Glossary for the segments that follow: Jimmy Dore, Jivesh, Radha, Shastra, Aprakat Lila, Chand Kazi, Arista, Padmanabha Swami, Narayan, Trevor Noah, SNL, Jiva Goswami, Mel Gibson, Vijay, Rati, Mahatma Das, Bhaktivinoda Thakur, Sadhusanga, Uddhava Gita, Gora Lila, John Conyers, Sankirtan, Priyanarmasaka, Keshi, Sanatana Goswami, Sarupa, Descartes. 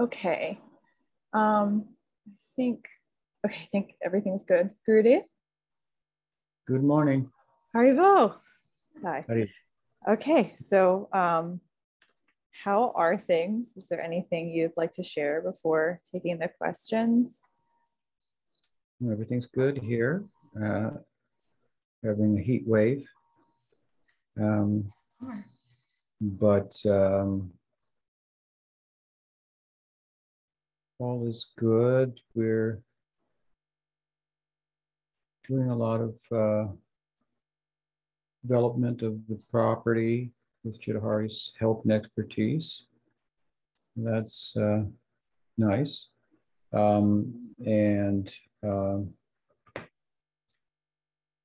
Okay. I think everything's good. Gurudev? Good morning. Haribo. Hi. Haribo. Okay, so how are things? Is there anything you'd like to share before taking the questions? Everything's good here. Having a heat wave. But all is good. We're doing a lot of development of the property with Chidahari's help and expertise. That's nice.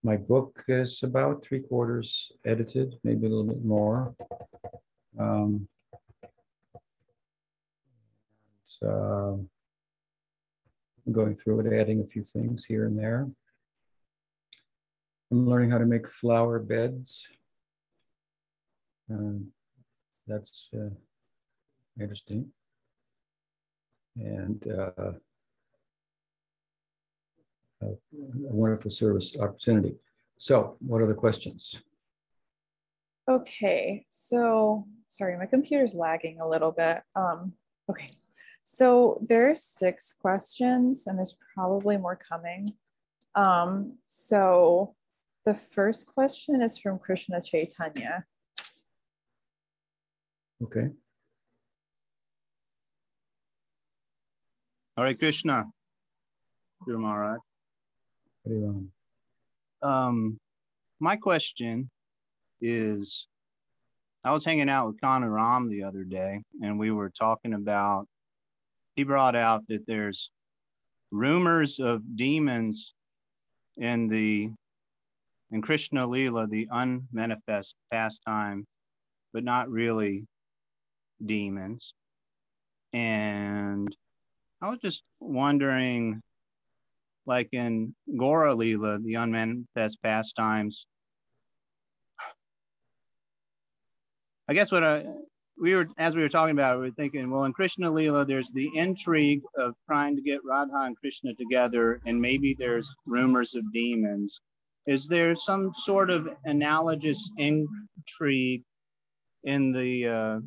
My book is about 3/4 edited, maybe a little bit more. Going through it, adding a few things here and there. I'm learning how to make flower beds. That's interesting. And a wonderful service opportunity. So what are the questions? Okay, so sorry, my computer's lagging a little bit. Okay, so there's 6 questions and there's probably more coming. So the first question is from Krishna Chaitanya. Okay. Hare Krishna. You're Maharaj. My question is, I was hanging out with Kanaram the other day, and we were talking about, he brought out that there's rumors of demons in Krishna Lila, the unmanifest pastime, but not really demons. And I was just wondering, like in Gora Lila, the unmanifest pastimes, I guess as we were talking about it, we were thinking, well, in Krishna Lila, there's the intrigue of trying to get Radha and Krishna together, and maybe there's rumors of demons. Is there some sort of analogous intrigue in the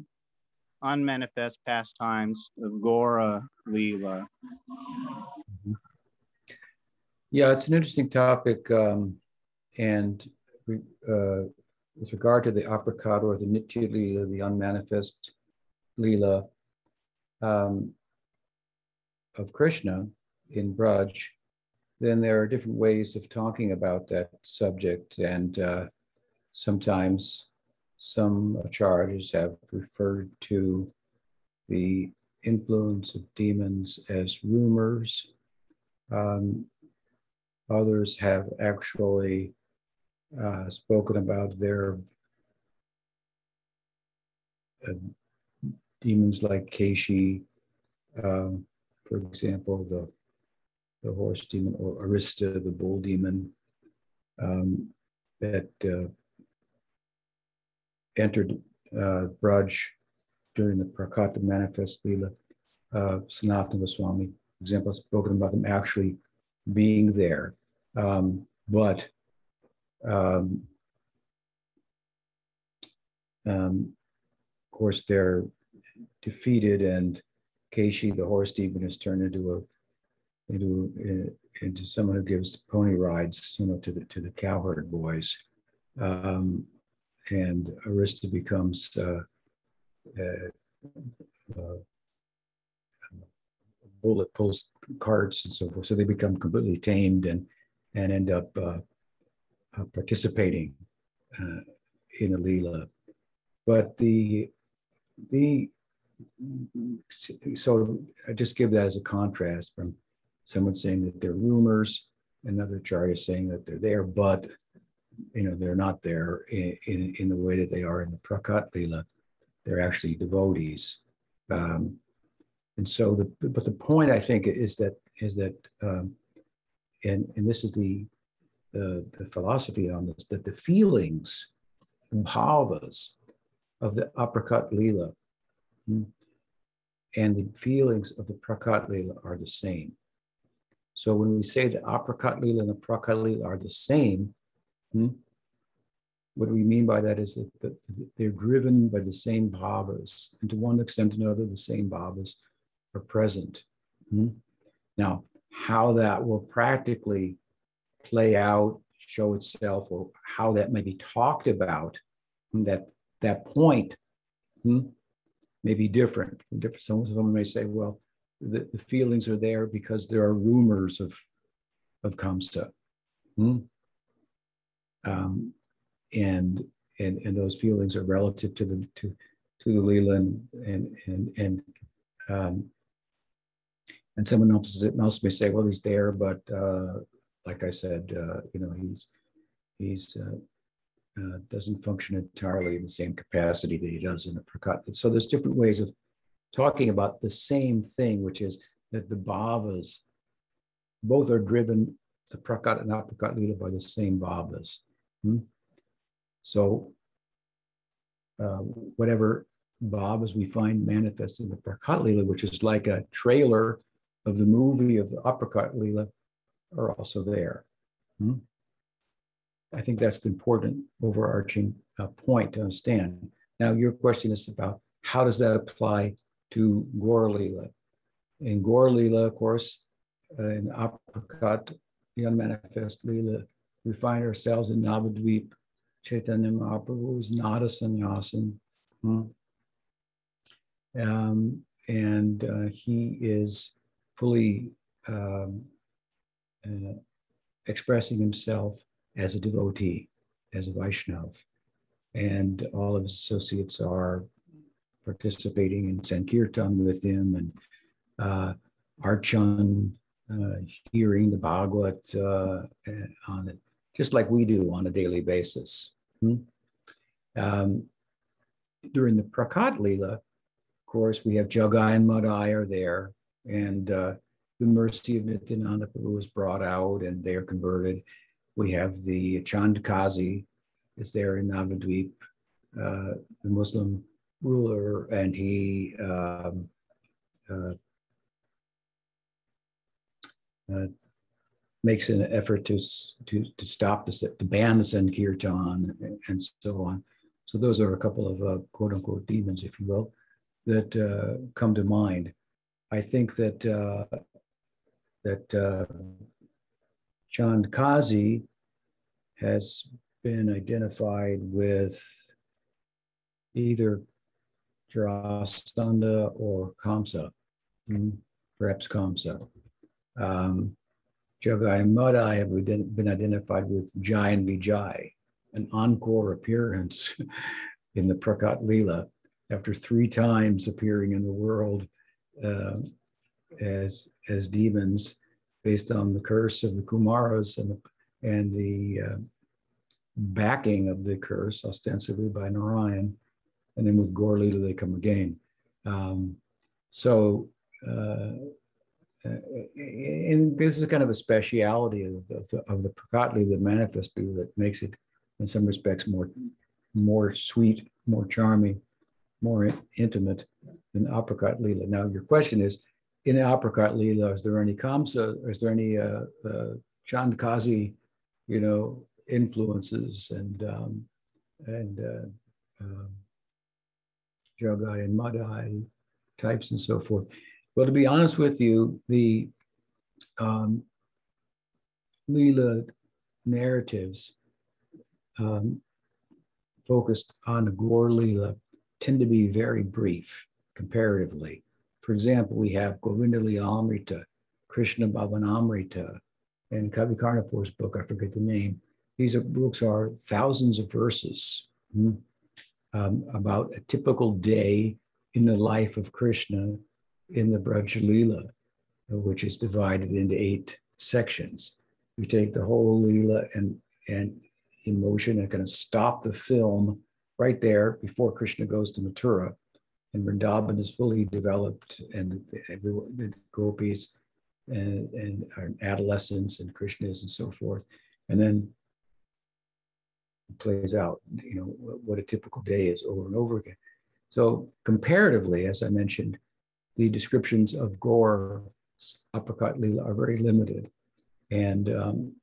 unmanifest pastimes of Gora Lila? Yeah, it's an interesting topic, and with regard to the aprakat or the nitya lila, the unmanifest lila of Krishna in Braj, then there are different ways of talking about that subject, and sometimes some acharyas have referred to the influence of demons as rumors. Others have actually spoken about their demons like Keshi, for example, the horse demon, or Arista, the bull demon, that entered Braj during the Prakat Manifest Lila. Sanatana Goswami, for example, has spoken about them actually being there, but of course they're defeated, and Keshi, the horse demon, is turned into someone who gives pony rides, to the cowherd boys, and Arista becomes bullet pulls carts and so forth. So they become completely tamed and end up participating in a Leela. But so I just give that as a contrast from someone saying that they're rumors, another acharya saying that they're there, but they're not there in the way that they are in the Prakat Leela. They're actually devotees. But the point, I think, is that and this is the philosophy on this, that the feelings, the bhavas of the aprakat lila and the feelings of the Prakat Lila are the same. So when we say the Aprakat Lila and the Prakat Lila are the same, what we mean by that is that they're driven by the same bhavas, and to one extent or another, the same bhavas are present. Now, how that will practically play out, show itself, or how that may be talked about, that point may be different. Someone may say, well, the feelings are there because there are rumors of Kamsa. And those feelings are relative to the Lila, and someone else may say, well, he's there, but like I said, he doesn't function entirely in the same capacity that he does in the Prakat. So there's different ways of talking about the same thing, which is that the bhavas, both are driven, the Prakat and Aprakat Lila, by the same bhavas. So whatever bhavas we find manifest in the Prakat Lila, which is like a trailer of the movie of the Aprakat Lila, are also there. I think that's the important overarching point to understand. Now, your question is about how does that apply to Gora Lila? In Gora Lila, of course, in Aprakat, the unmanifest Lila, we find ourselves in Navadweep. Chaitanya Mahaprabhu is not a sannyasin. He is fully expressing himself as a devotee, as a Vaishnav. And all of his associates are participating in Sankirtan with him, and Archan, hearing the Bhagavat on it, just like we do on a daily basis. During the Prakat Lila, of course, we have Jagai and Madhai are there, and the mercy of Nityananda Prabhu is brought out and they are converted. We have the Chand Kazi is there in Navadweep, the Muslim ruler, and he makes an effort to stop this, to ban the Sankirtan, and so on. So those are a couple of quote unquote demons, if you will, that come to mind. I think that Chand Kazi has been identified with either Jarasandha or Kamsa, perhaps Kamsa. Jagai and Madhai have been identified with Jai and Vijay, an encore appearance in the Prakat Lila after 3 times appearing in the world as demons based on the curse of the Kumaras and the backing of the curse ostensibly by Narayan, and then with Gora Lila they come again. And this is kind of a speciality of the Prakat Lila, the manifest Lila, that makes it, in some respects, more sweet, more charming, more intimate than Aprakat Lila. Now, your question is, in Aprakat Lila, is there any Kamsa? Is there any Chand Kazi, influences, and Jagai and Madhai types and so forth? Well, to be honest with you, the Lila narratives focused on the Gora Lila tend to be very brief comparatively. For example, we have Govinda Lila Amrita, Krishna Bhavanamrita, and Kavi Karnapur's book, I forget the name. These books are thousands of verses about a typical day in the life of Krishna in the Braj Lila, which is divided into 8 sections. We take the whole Lila and in motion and kind of stop the film right there before Krishna goes to Mathura, and Vrindavan is fully developed, and the gopis and adolescents and Krishnas and so forth, and then it plays out, what a typical day is over and over again. So comparatively, as I mentioned, the descriptions of Gaura's Aprakat Lila are very limited. And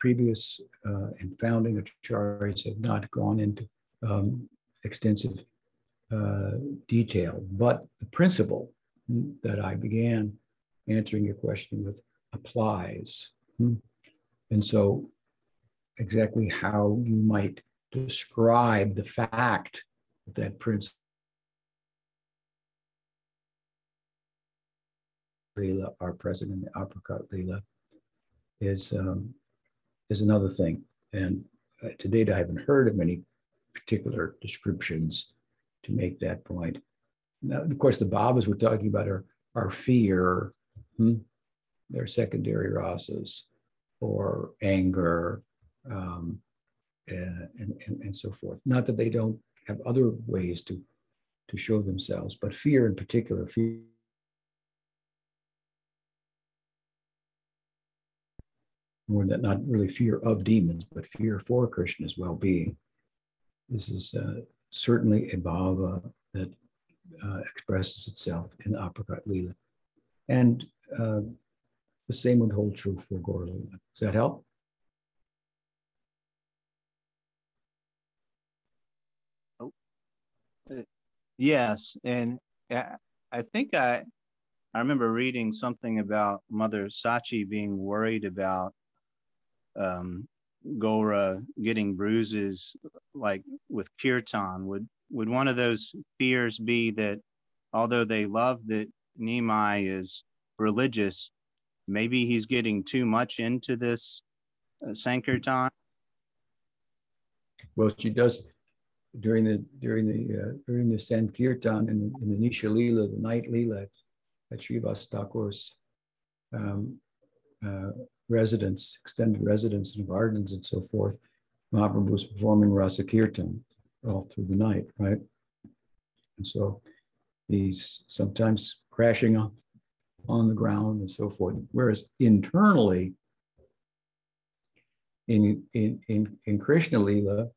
previous and founding acharyas have not gone into extensive detail, but the principle that I began answering your question with applies. And so exactly how you might describe the fact that Prince Lila are present in the Aprakat Lila is another thing. And to date, I haven't heard of any particular descriptions to make that point. Now, of course, the Bhavas we're talking about are fear, their secondary rasas, or anger, and so forth. Not that they don't have other ways to show themselves, but fear in particular, fear more than not really fear of demons, but fear for Krishna's well-being. This is certainly a bhava that expresses itself in the Aprakat Lila. And the same would hold true for Gora Lila. Does that help? Oh. Yes, and I think I remember reading something about Mother Sachi being worried about Gora getting bruises, like with kirtan. Would one of those fears be that, although they love that Nimai is religious, maybe he's getting too much into this Sankirtan? Well, she does during the Sankirtan in the Nisha Lila, the night Lila at Srivas Thakur's residence, extended residence in gardens and so forth, Mahaprabhu was performing Rasa Kirtan all through the night, right? And so he's sometimes crashing on the ground and so forth. Whereas internally, in Krishna Lila,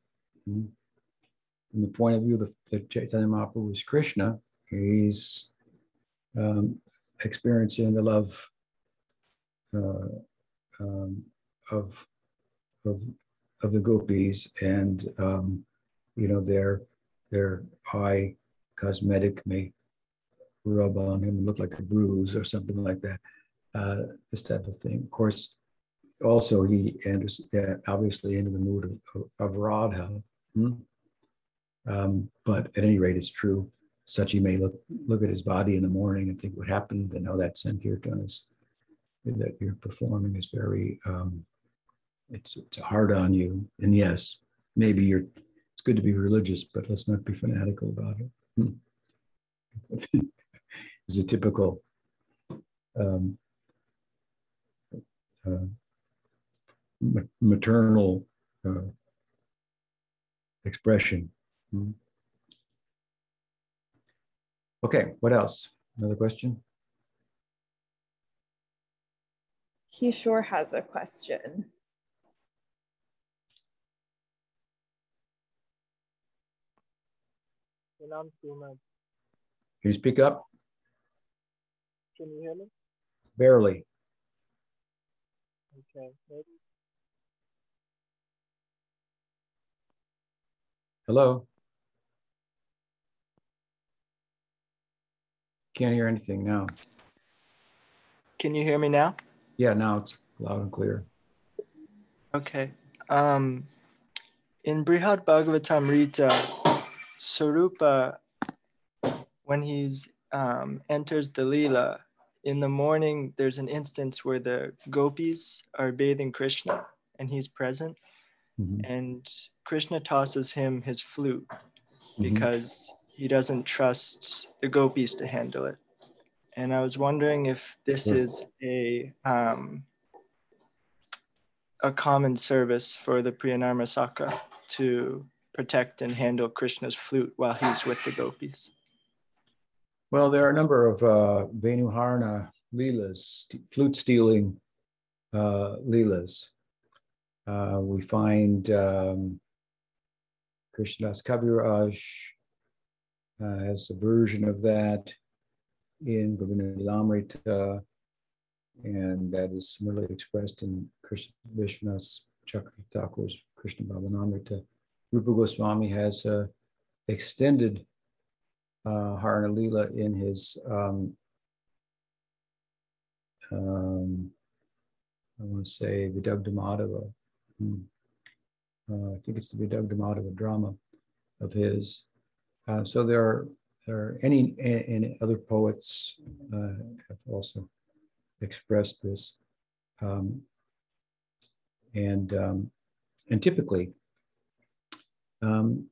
from the point of view of the Chaitanya Mahaprabhu is Krishna, he's experiencing the love of the gopis and their eye cosmetic may rub on him and look like a bruise or something like that, this type of thing. Of course, also he enters obviously into the mood of Radha, but at any rate, it's true. Sachi may look at his body in the morning and think what happened, and how that Sankirtan that you're performing is very, it's hard on you. And yes, maybe it's good to be religious, but let's not be fanatical about it. It's a typical maternal expression. Okay, what else? Another question? He sure has a question. Can you speak up? Can you hear me? Barely. Okay, maybe. Hello? Can't hear anything now. Can you hear me now? Yeah, now it's loud and clear. Okay. In Brihad Bhagavatamrita, Sarupa, when he's enters the Leela, in the morning, there's an instance where the gopis are bathing Krishna and he's present. Mm-hmm. And Krishna tosses him his flute because he doesn't trust the gopis to handle it. And I was wondering if this is a common service for the Priyanarmasaka to protect and handle Krishna's flute while he's with the gopis. Well, there are a number of Venuharna leelas, flute stealing leelas. We find Krishnadas Kaviraj has a version of that in Bhagavatamrita, and that is similarly expressed in Krishna Vishnu's Chakravarti Krishna Bhavanamrita. Rupa Goswami has an extended Harana Lila in his I want to say Vidagdha-Madhava. I think it's the Vidagdha-Madhava drama of his. So there are any other poets have also expressed this, and typically in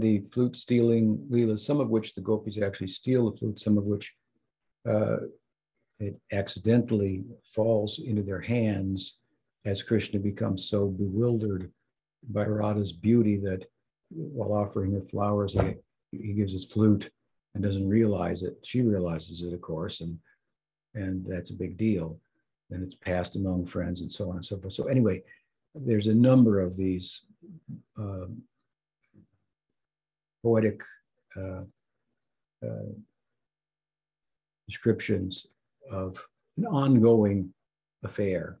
the flute stealing Leela, some of which the gopis actually steal the flute, some of which it accidentally falls into their hands as Krishna becomes so bewildered by Radha's beauty that while offering her flowers, he gives his flute and doesn't realize it. She realizes it, of course, and that's a big deal. Then it's passed among friends and so on and so forth. So anyway, there's a number of these poetic descriptions of an ongoing affair.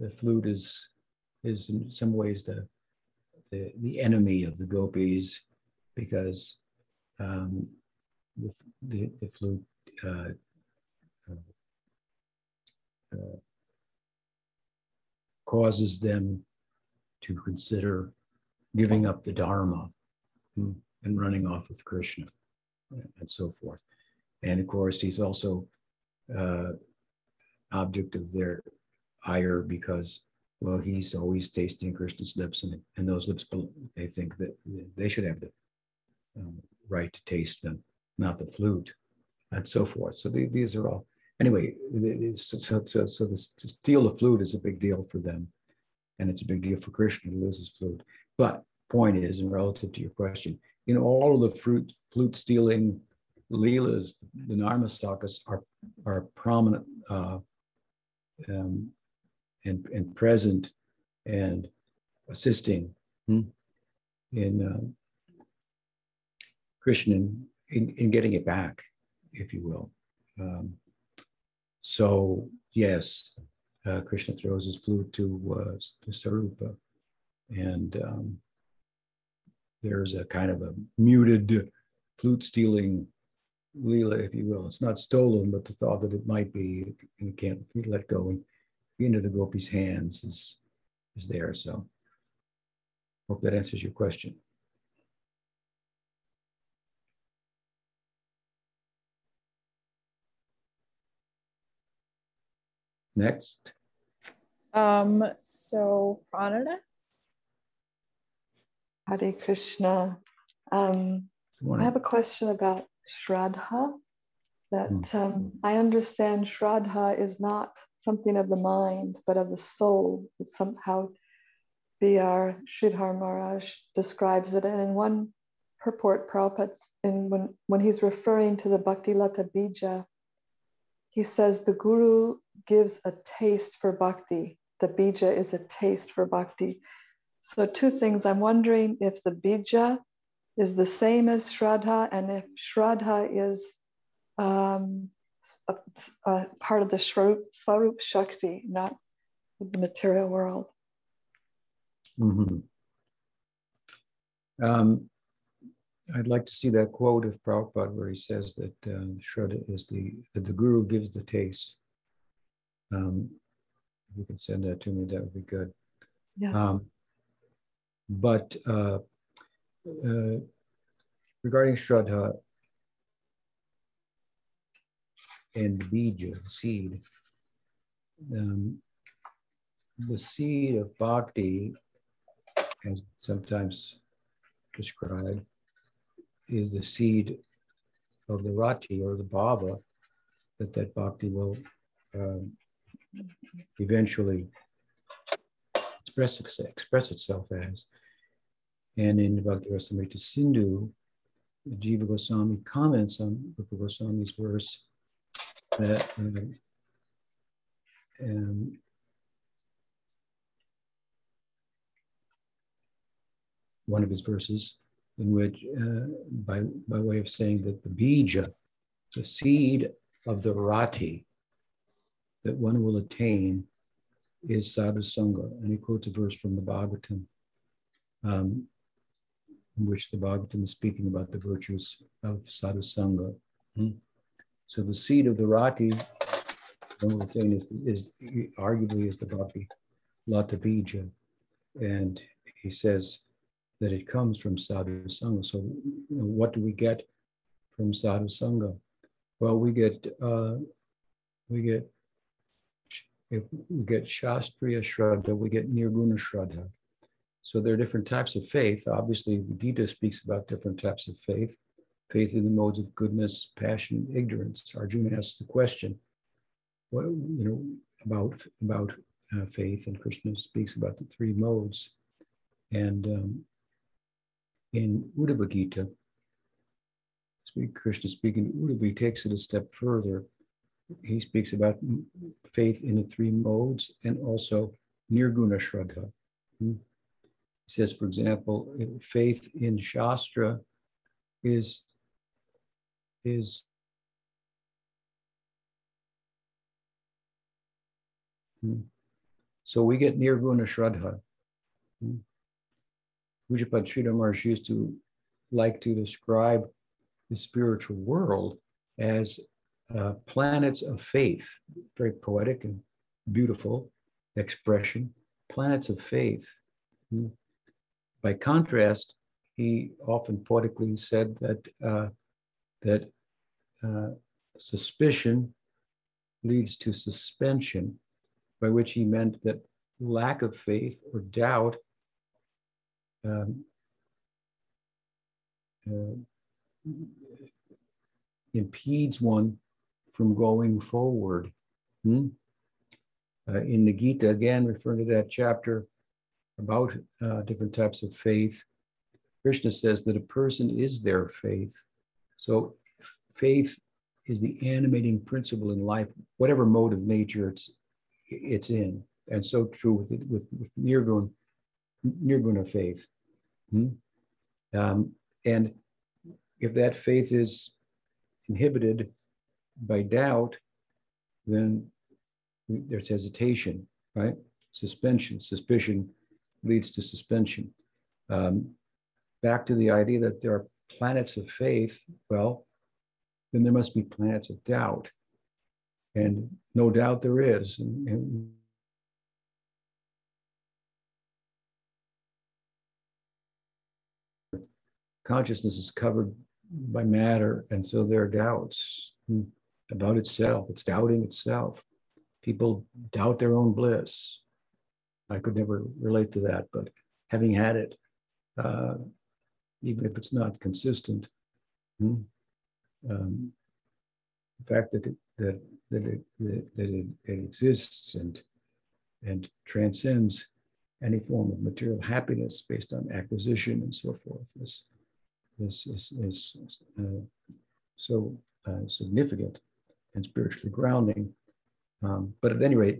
The flute is in some ways the enemy of the gopis, because the flute causes them to consider giving up the dharma and running off with Krishna and so forth. And of course, he's also object of their ire because, well, he's always tasting Krishna's lips, and those lips, they think that they should have the right to taste them, not the flute, and so forth. So these are all, anyway, to steal the flute is a big deal for them, and it's a big deal for Krishna to lose his flute. But point is, and relative to your question, in all of the flute stealing Leelas, the Narmastakas are prominent and present and assisting in Krishna in getting it back, if you will. So yes, Krishna throws his flute to Sarupa, and there's a kind of a muted flute stealing Leela, if you will. It's not stolen, but the thought that it might be and can't be let go into the gopis' hands is there. So hope that answers your question. Next. So Pranada. Hare Krishna. I have a question about Shraddha, that I understand Shraddha is not something of the mind, but of the soul. It's somehow B.R. Sridhar Maharaj describes it. And in one purport, Prabhupada, when he's referring to the Bhakti Lata Bija, he says the Guru gives a taste for Bhakti. The Bija is a taste for Bhakti. So two things. I'm wondering if the Bija is the same as Shraddha, and if Shraddha is a part of the Swarup Shakti, not the material world. I'd like to see that quote of Prabhupada where he says that Shraddha is that the Guru gives the taste. If you can send that to me, that would be good. Yeah. But regarding Shraddha and Bija, seed, the seed of Bhakti, as sometimes described, is the seed of the Rati or the Bhava that Bhakti will eventually express itself as. And in the Vidagdha-Madhava Sindhu, Jiva Goswami comments on Rupa Goswami's verse that one of his verses, in which, by way of saying that the bija, the seed of the rati that one will attain is sadhusanga. And he quotes a verse from the Bhagavatam, in which the Bhagavatam is speaking about the virtues of sadhusanga. So the seed of the rati one will attain is arguably is the lata bija. And he says that it comes from sadhusanga. So what do we get from sadhusanga? Well, we get Shastriya Shraddha, we get Nirguna Shraddha. So there are different types of faith. Obviously, Gita speaks about different types of faith. Faith in the modes of goodness, passion, and ignorance. Arjuna asks the question, what, about faith, and Krishna speaks about the three modes. And in Uddhava Gita, Krishna speaking, Uddhava takes it a step further. He speaks about faith in the three modes and also Nirguna Shraddha. He says, for example, faith in Shastra is so we get Nirguna Shraddha. Pujapad Sridhar Maharaj used to like to describe the spiritual world as planets of faith, very poetic and beautiful expression, planets of faith. By contrast, he often poetically said that suspicion leads to suspension, by which he meant that lack of faith or doubt impedes one from going forward. In the Gita, again, referring to that chapter about different types of faith, Krishna says that a person is their faith. So faith is the animating principle in life, whatever mode of nature it's in. And so true with Nirguna faith. And if that faith is inhibited by doubt, then there's hesitation, right? Suspension. Suspicion leads to suspension. Back to the idea that there are planets of faith, well, then there must be planets of doubt. And no doubt there is. And consciousness is covered by matter, and so there are doubts about itself. It's doubting itself. People doubt their own bliss. I could never relate to that, but having had it, even if it's not consistent, the fact that it exists and transcends any form of material happiness based on acquisition and so forth is so significant and spiritually grounding. But at any rate,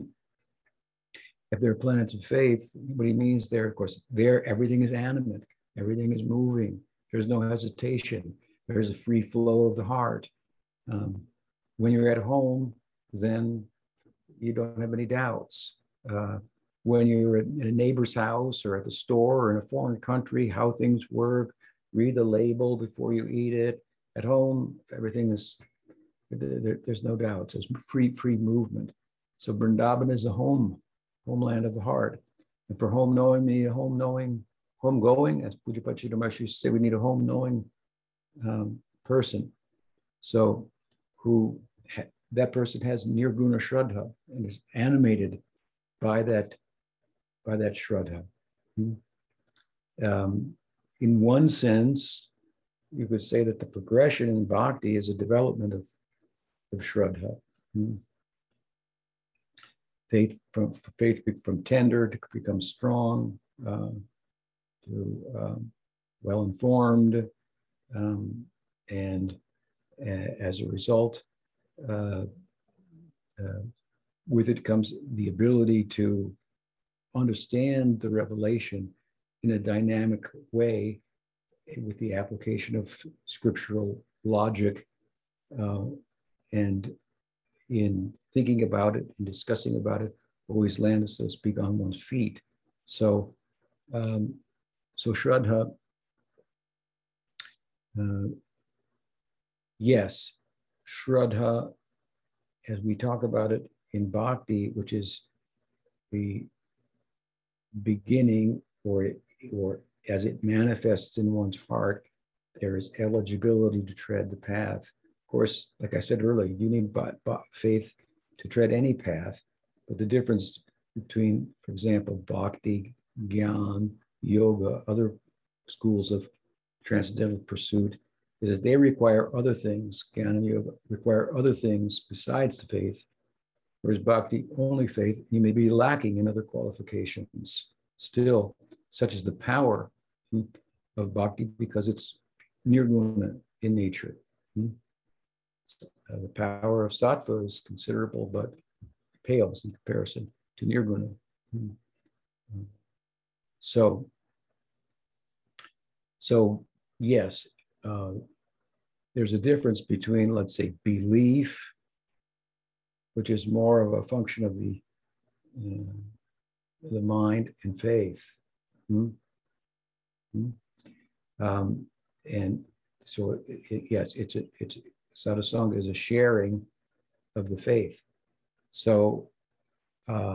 if there are planets of faith, what he means there, of course, everything is animate, everything is moving. There's no hesitation. There's a free flow of the heart. When you're at home, then you don't have any doubts. When you're in a neighbor's house or at the store or in a foreign country, how things work, read the label before you eat it. At home, everything is, there's no doubts. There's free movement. So Vrindavan is a homeland of the heart. And for home knowing, we need a home going, as Pujapad Sridhar Maharaj used to say, we need a home knowing person. So that person has Nirguna Shraddha and is animated by that Shraddha. In one sense, you could say that the progression in bhakti is a development of Shraddha. Faith from tender to become strong, to well-informed, and as a result, with it comes the ability to understand the revelation in a dynamic way with the application of scriptural logic and in thinking about it and discussing about it, always lands, so to speak, on one's feet. So, so Shraddha, yes, Shraddha, as we talk about it in Bhakti, which is the beginning or as it manifests in one's heart, there is eligibility to tread the path. Of course, like I said earlier, you need faith to tread any path, but the difference between, for example, Bhakti, Gyan, Yoga, other schools of transcendental pursuit, is that they require other things. Gyan and Yoga require other things besides the faith, whereas Bhakti, only faith. You may be lacking in other qualifications still, such as the power of Bhakti, because it's nirguna in nature. The power of sattva is considerable, but pales in comparison to nirguna. So yes, there's a difference between, let's say, belief, which is more of a function of the mind, and faith. And so, yes, it's Sadhusanga is a sharing of the faith. So, you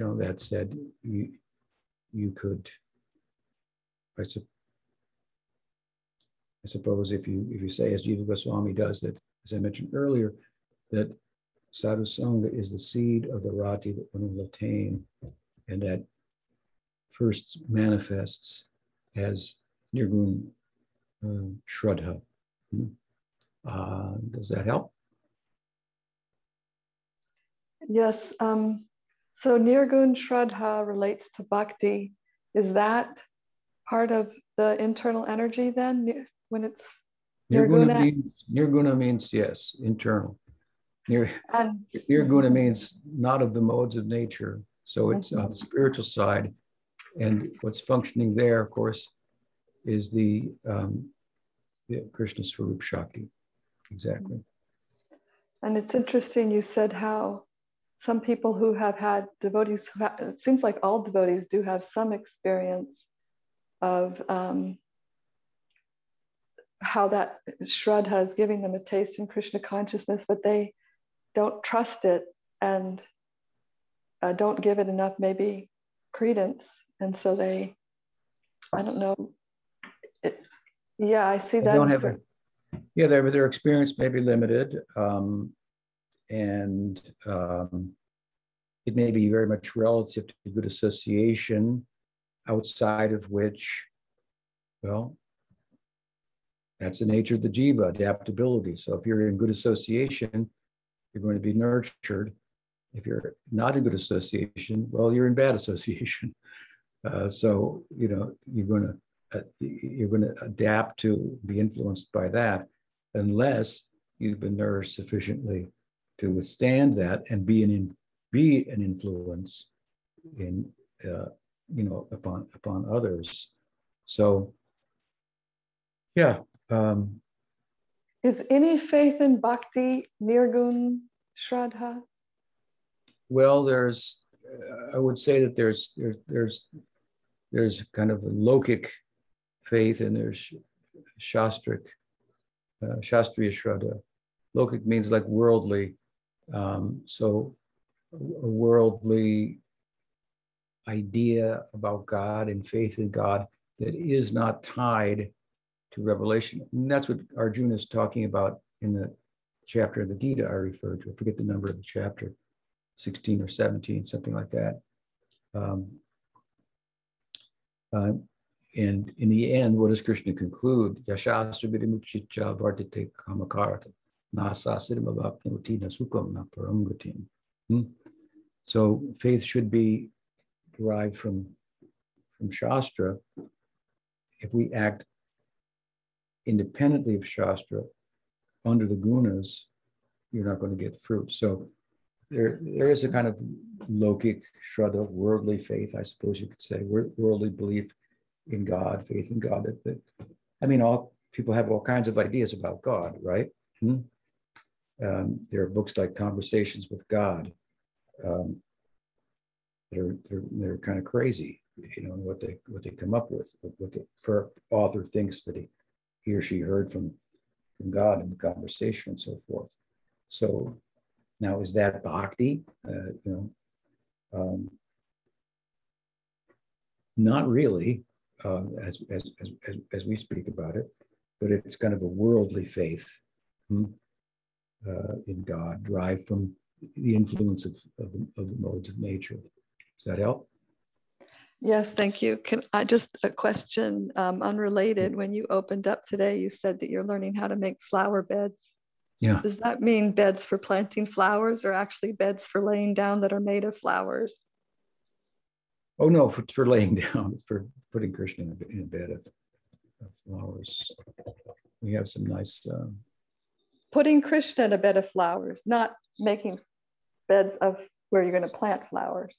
know, that said, you could, I suppose, if you say, as Jiva Goswami does, that, as I mentioned earlier, that Sadhusanga is the seed of the Rati that one will attain, and that first manifests as Nirguna Shraddha. Does that help? Yes. So Nirguna Shraddha relates to Bhakti. Is that part of the internal energy then, when it's Nirguna? Nirguna means, yes, internal. Nirguna means not of the modes of nature. So it's on the spiritual side. And what's functioning there, of course, is the Krishna Swarup Shakti. Exactly. And it's interesting you said how some people who have had devotees, it seems like all devotees do have some experience of how that Shraddha is giving them a taste in Krishna consciousness, but they don't trust it and don't give it enough, maybe, credence. And so they, I don't know. I see that. Their experience may be limited, and it may be very much relative to good association, outside of which, well, that's the nature of the jiva, adaptability. So if you're in good association, you're going to be nurtured. If you're not in good association, well, you're in bad association. So, you know, you're going to adapt to be influenced by that, unless you've been nourished sufficiently to withstand that and be an influence in upon others. So, yeah. Is any faith in Bhakti Nirguna Shraddha? Well, there's. I would say that there's kind of a Lokic faith, and there's Shastric, Shastriya Shraddha. Lokic means like worldly. So a worldly idea about God and faith in God that is not tied to revelation. And that's what Arjuna is talking about in the chapter of the Gita I referred to. I forget the number of the chapter, 16 or 17, something like that. And in the end, what does Krishna conclude? Yashastra vidimuchicha vartite kamakarata nasasiddham avapnoti nasukam naparamgatim. So faith should be derived from Shastra. If we act independently of Shastra, under the gunas, you're not going to get the fruit. So there is a kind of lokic shraddha, worldly faith, I suppose you could say, worldly belief in God, faith in God. I mean, all people have all kinds of ideas about God, right? There are books like Conversations with God. They're kind of crazy, you know, what they come up with. What the author thinks that he or she heard from God in the conversation and so forth. So now, is that bhakti? Not really, as we speak about it, but it's kind of a worldly faith in God, derived from the influence of the modes of nature. Does that help? Yes, thank you. Can I just a question unrelated? When you opened up today, you said that you're learning how to make flower beds. Yeah. Does that mean beds for planting flowers, or actually beds for laying down that are made of flowers? Oh no, it's for laying down. It's for putting Krishna in a bed of flowers. We have some nice. Putting Krishna in a bed of flowers, not making beds of where you're going to plant flowers.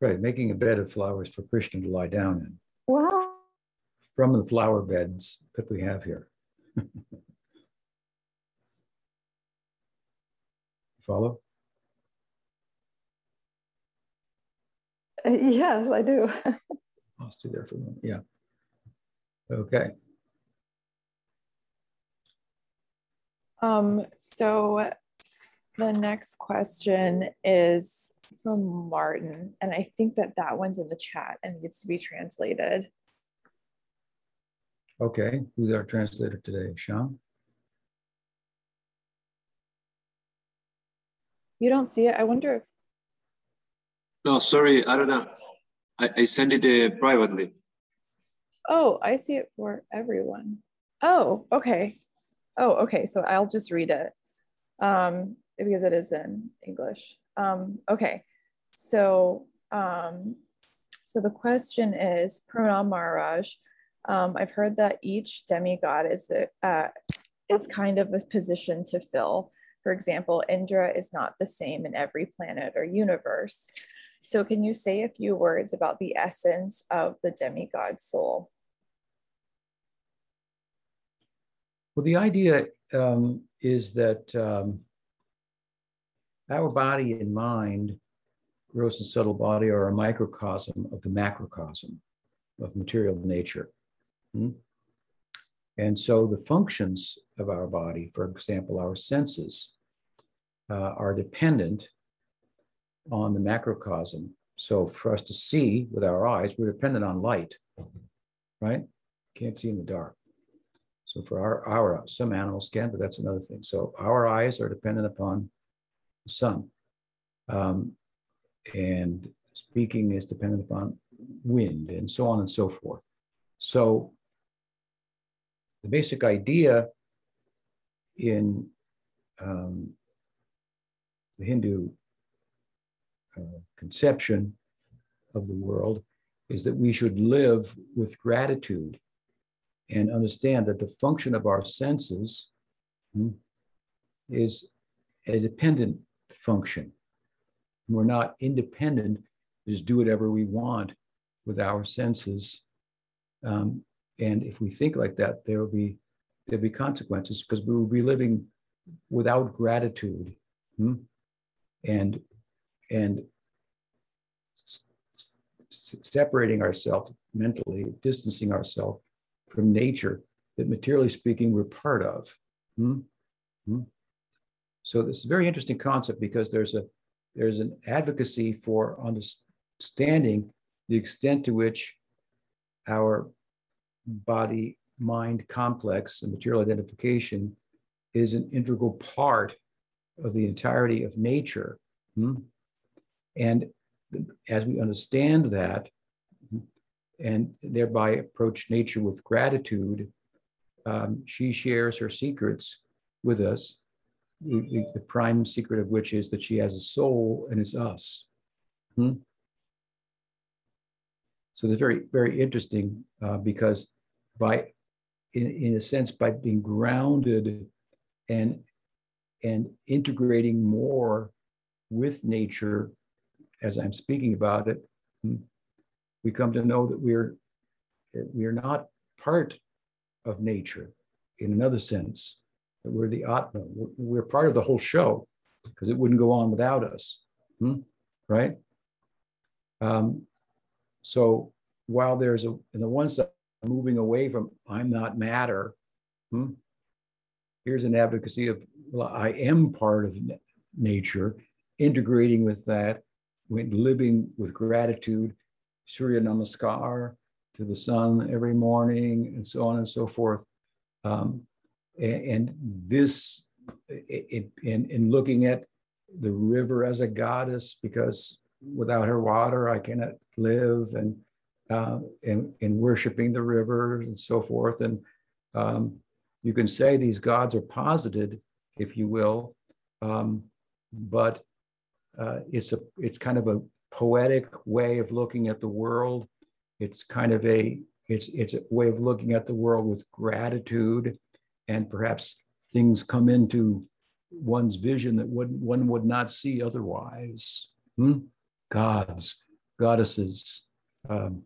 Right, making a bed of flowers for Krishna to lie down in. Wow. From the flower beds that we have here. Follow? Yes, I do. I'll stay there for a moment. Yeah. Okay. So the next question is from Martin, and I think that one's in the chat and needs to be translated. Okay, who's our translator today, Sean? You don't see it, I wonder if... No, sorry, I don't know. I sent it privately. Oh, I see it for everyone. Oh, okay. Oh, okay, so I'll just read it because it is in English. Okay, so the question is, Pranam Maharaj, I've heard that each demigod is kind of a position to fill. For example, Indra is not the same in every planet or universe. So can you say a few words about the essence of the demigod soul? Well, the idea is that our body and mind, gross and subtle body, are a microcosm of the macrocosm of material nature. And so the functions of our body, for example, our senses, are dependent on the macrocosm. So for us to see with our eyes, we're dependent on light, right? Can't see in the dark. So for our some animals can, but that's another thing. So our eyes are dependent upon the sun. And speaking is dependent upon wind, and so on and so forth. So the basic idea in the Hindu conception of the world is that we should live with gratitude and understand that the function of our senses is a dependent function. We're not independent, just do whatever we want with our senses. And if we think like that, there'll be consequences, because we will be living without gratitude and separating ourselves mentally, distancing ourselves from nature that, materially speaking, we're part of. So this is a very interesting concept, because there's an advocacy for understanding the extent to which our body-mind complex and material identification is an integral part of the entirety of nature. And as we understand that, and thereby approach nature with gratitude, she shares her secrets with us, the prime secret of which is that she has a soul and is us. So that's very, very interesting, because in a sense, by being grounded and integrating more with nature, as I'm speaking about it, we come to know that we're not part of nature in another sense, that we're the Atma. We're part of the whole show because it wouldn't go on without us, right? So while there's in the one side moving away from I'm not matter, here's an advocacy of, well, I am part of nature, integrating with that, with living with gratitude, Surya Namaskar to the sun every morning, and so on and so forth. And this, in looking at the river as a goddess, because without her water, I cannot live, and worshiping the river and so forth. And you can say these gods are posited, if you will, but it's kind of a poetic way of looking at the world. It's kind of a way of looking at the world with gratitude, and perhaps things come into one's vision that one would not see otherwise. Gods, goddesses. And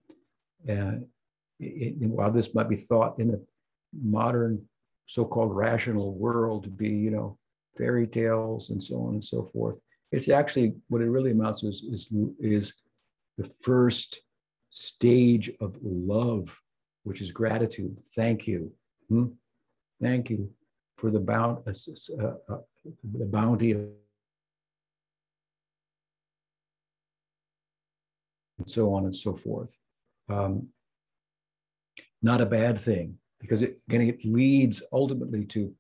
while this might be thought in the modern so-called rational world to be, you know, fairy tales and so on and so forth, it's actually what it really amounts to is the first stage of love, which is gratitude. Thank you. Thank you for the bounty of, and so on and so forth. Not a bad thing, because it leads ultimately to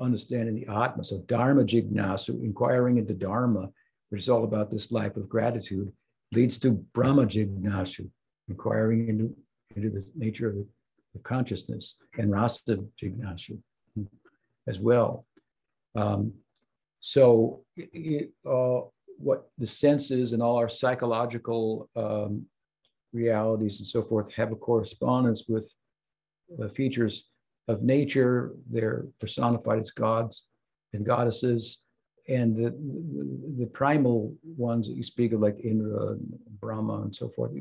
understanding the Atma. So Dharma Jignasu, inquiring into Dharma, which is all about this life of gratitude, leads to Brahma Jignasu, inquiring into the nature of the consciousness, and Rasa Jignasu as well. What the senses and all our psychological realities and so forth have a correspondence with the features of nature. They're personified as gods and goddesses, and the primal ones that you speak of, like Indra and Brahma and so forth,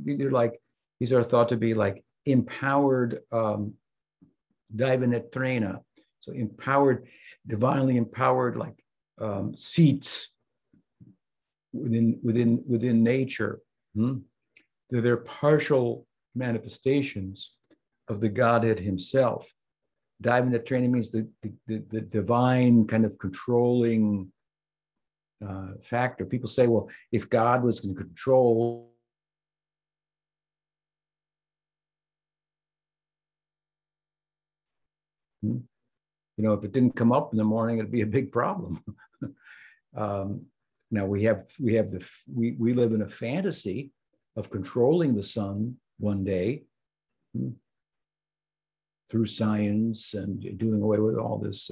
these are thought to be like empowered Daivanetrena, so empowered, divinely empowered, like seats within nature. They're partial manifestations of the Godhead himself. Daivanetrena means the divine kind of controlling factor. People say, well, if God was going to control if it didn't come up in the morning, it'd be a big problem. Now we live in a fantasy of controlling the sun one day through science and doing away with all this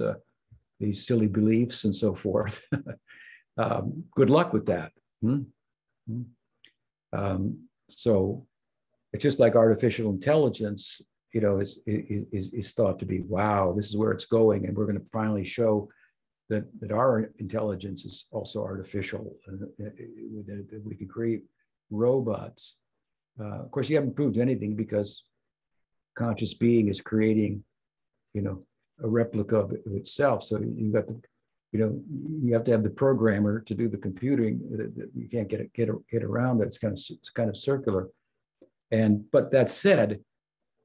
these silly beliefs and so forth. Good luck with that. So it's just like artificial intelligence, is thought to be, wow, this is where it's going, and we're going to finally show that our intelligence is also artificial, that we could create robots. Of course, you haven't proved anything, because conscious being is creating, a replica of itself. So you have to have the programmer to do the computing. You can't get around that. It's kind of circular. But that said,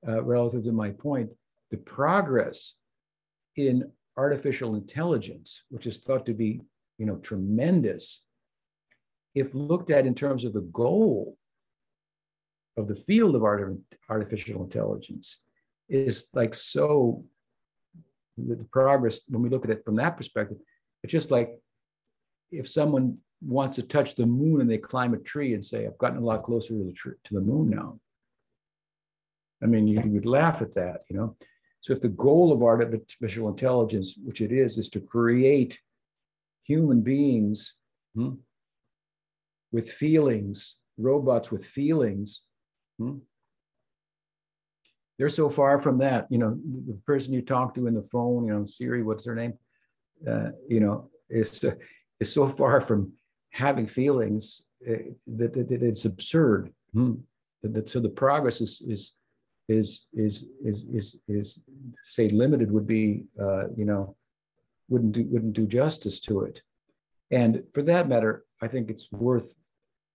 relative to my point, the progress in artificial intelligence, which is thought to be, tremendous, if looked at in terms of the goal of the field of artificial intelligence, is like so. The progress, when we look at it from that perspective, it's just like if someone wants to touch the moon and they climb a tree and say, "I've gotten a lot closer to the moon now." I mean, you would laugh at that, So if the goal of artificial intelligence, which it is to create human beings with feelings, robots with feelings, they're so far from that. The person you talk to in the phone, Siri, what's her name? is so far from having feelings that it's absurd. So the progress is say limited would be wouldn't do justice to it. And for that matter, I think it's worth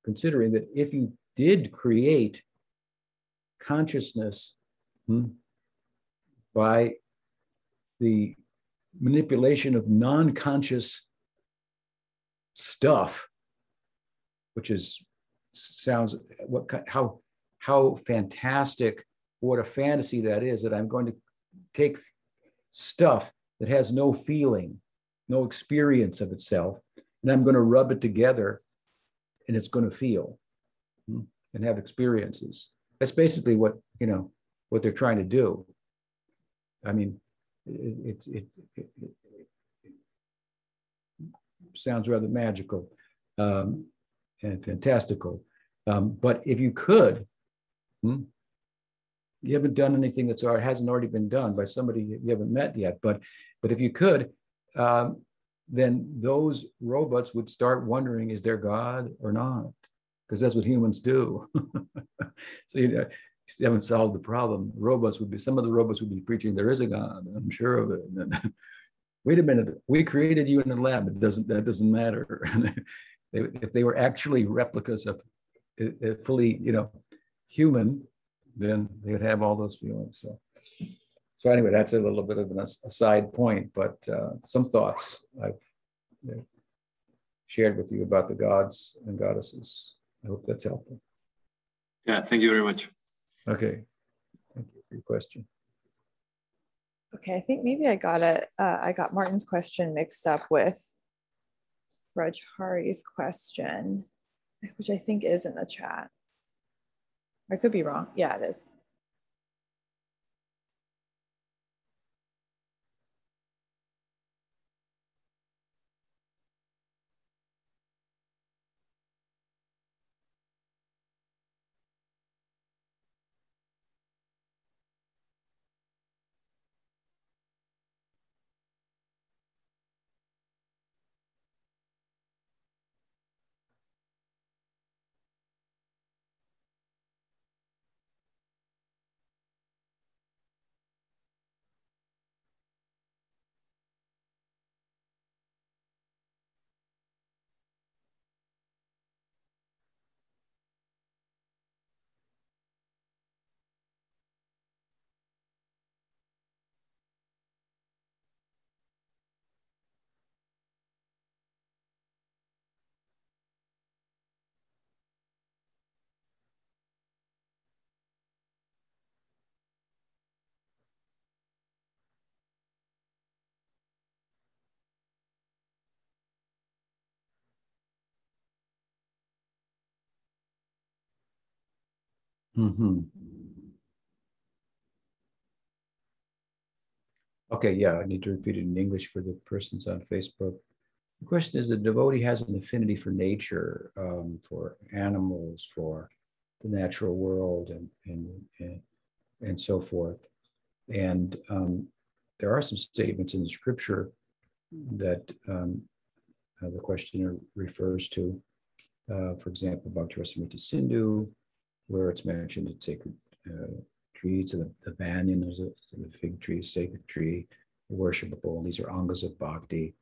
considering that if you did create consciousness by the manipulation of non-conscious stuff, which is sounds how fantastic, what a fantasy that is, that I'm going to take stuff that has no feeling, no experience of itself, and I'm going to rub it together and it's going to feel and have experiences. That's basically what they're trying to do. I mean, it sounds rather magical and fantastical. But if you could, you haven't done anything that's hasn't already been done by somebody you haven't met yet. But if you could, then those robots would start wondering, is there God or not? Because that's what humans do. So you haven't solved the problem. Some of the robots would be preaching, there is a God, I'm sure of it. And then, wait a minute, we created you in the lab. That doesn't matter. If they were actually replicas of a fully, human, then they would have all those feelings. So anyway, that's a little bit of an aside point, but some thoughts I've shared with you about the gods and goddesses. I hope that's helpful. Yeah, thank you very much. Okay, thank you for your question. Okay, I think maybe I got it. I got Martin's question mixed up with Raj Hari's question, which I think is in the chat. I could be wrong. Yeah, it is. Okay, yeah, I need to repeat it in English for the persons on Facebook. The question is, a devotee has an affinity for nature, for animals, for the natural world, and so forth. And there are some statements in the scripture that the questioner refers to, for example, Bhakti Rasamrita Sindhu, where it's mentioned in sacred trees, and the banyan is the fig tree, sacred tree, worshipable. And these are angas of bhakti.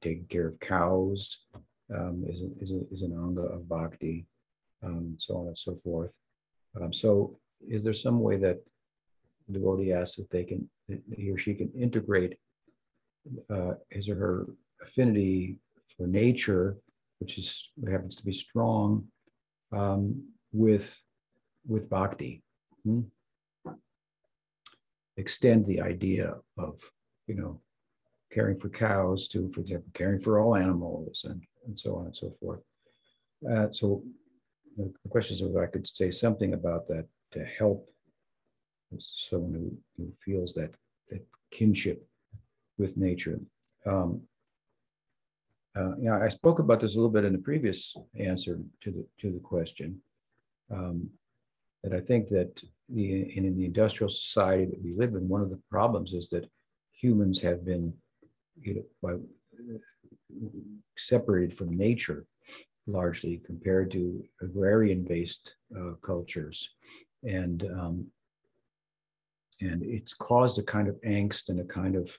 Taking care of cows is an anga of bhakti, so on and so forth. So, is there some way that the devotee asks if he or she can integrate his or her affinity for nature, which is happens to be strong, with bhakti, extend the idea of caring for cows to, for example, caring for all animals, and so on and so forth. So the question is whether I could say something about that to help someone who feels that kinship with nature. I spoke about this a little bit in the previous answer to the question. That I think that in the industrial society that we live in, one of the problems is that humans have been, separated from nature, largely compared to agrarian-based cultures, and it's caused a kind of angst and a kind of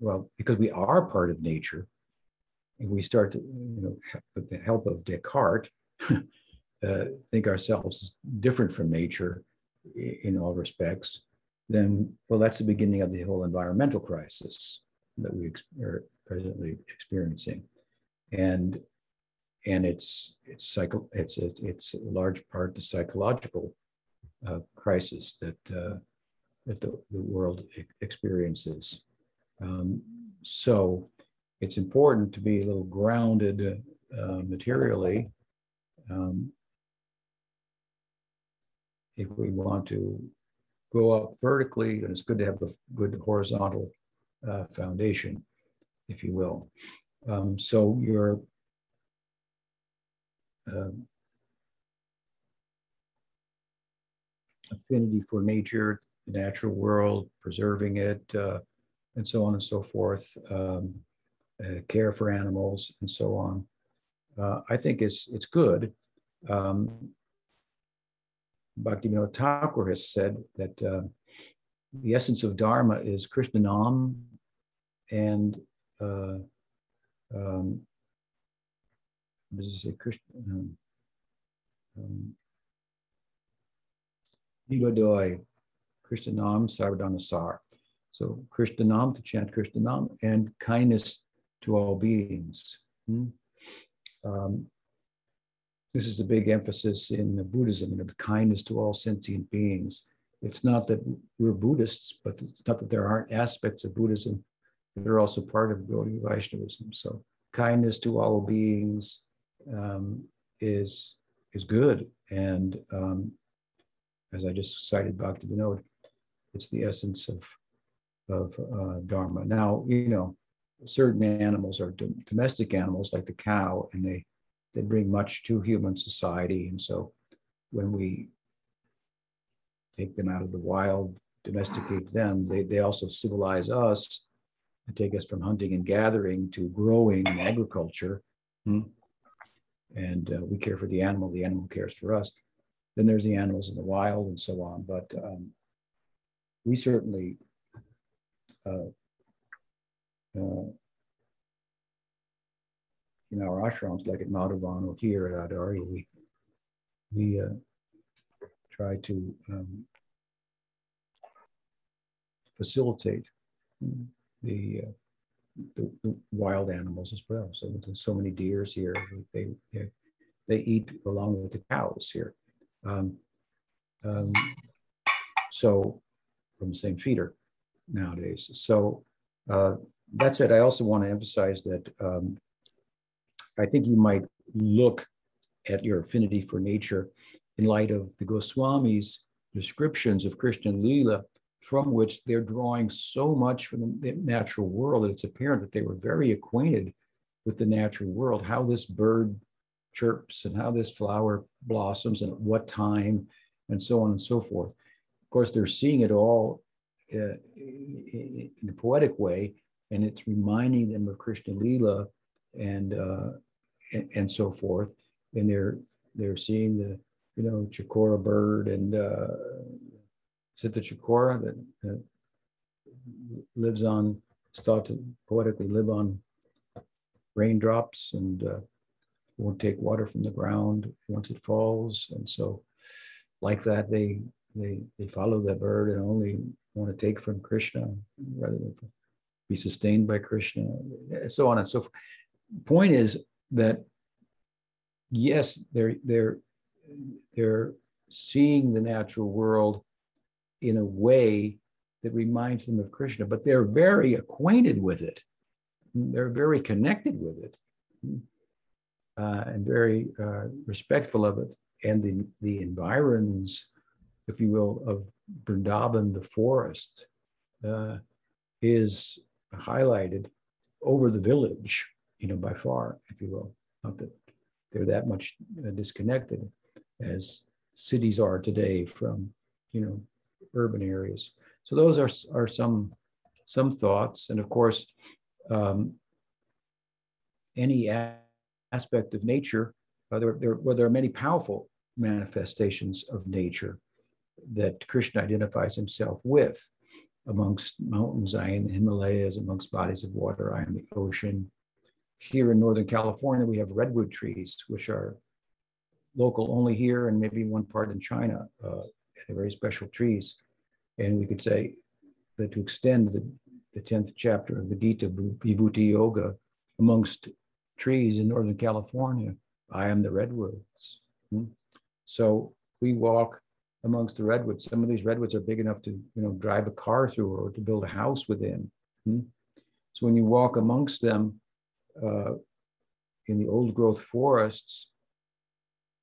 well, because we are part of nature, and we start to, with the help of Descartes, think ourselves different from nature in all respects. Then, well, that's the beginning of the whole environmental crisis that we are presently experiencing, and it's a large part the psychological crisis that that the world experiences. So it's important to be a little grounded materially if we want to go up vertically, and it's good to have a good horizontal foundation, if you will. So your affinity for nature, the natural world, preserving it, and so on and so forth, care for animals, and so on. I think it's good. Bhaktivinoda Thakur has said that the essence of Dharma is Krishna Nam and does he say Krishna? Nigodoi, Krishna Nam Sarvadana Sar. So Krishna Nam, to chant Krishna Nam, and kindness to all beings. This is a big emphasis in Buddhism, the kindness to all sentient beings. It's not that we're Buddhists, but it's not that there aren't aspects of Buddhism that are also part of Gaudiya Vaishnavism. So kindness to all beings is good. And as I just cited Bhaktivinoda, it's the essence of Dharma. Now, certain animals are domestic animals like the cow, and they bring much to human society. And so when we take them out of the wild, domesticate them, they also civilize us and take us from hunting and gathering to growing and agriculture. And we care for the animal cares for us. Then there's the animals in the wild and so on. But we certainly in our ashrams, like at Madhavan or here at Adari, we try to facilitate the wild animals as well. So there's so many deers here, they eat along with the cows here. So from the same feeder nowadays. So that said, I also want to emphasize that I think you might look at your affinity for nature in light of the Goswamis' descriptions of Krishna Lila, from which they're drawing so much from the natural world that it's apparent that they were very acquainted with the natural world, how this bird chirps and how this flower blossoms and at what time and so on and so forth. Of course, they're seeing it all in a poetic way, and it's reminding them of Krishna Lila and so forth, and they're seeing the chikora bird and is it the chikora that lives on, is thought to poetically live on raindrops and won't take water from the ground once it falls, and so like that they follow that bird and only want to take from Krishna rather than be sustained by Krishna, and so on and so forth. Point is that yes, they're seeing the natural world in a way that reminds them of Krishna, but they're very acquainted with it. They're very connected with it, and very respectful of it, and the environs, if you will, of Vrindavan, the forest, is highlighted over the village. By far, if you will, not that they're that much disconnected as cities are today from, urban areas. So those are some thoughts. And of course, any aspect of nature. There are many powerful manifestations of nature that Krishna identifies himself with. Amongst mountains, I am the Himalayas. Amongst bodies of water, I am the ocean. Here in Northern California, we have redwood trees, which are local only here and maybe one part in China. They're very special trees. And we could say that to extend the 10th chapter of the Gita, Vibhuti Yoga, amongst trees in Northern California, I am the redwoods. So we walk amongst the redwoods. Some of these redwoods are big enough to, you know, drive a car through or to build a house within. So when you walk amongst them in the old growth forests,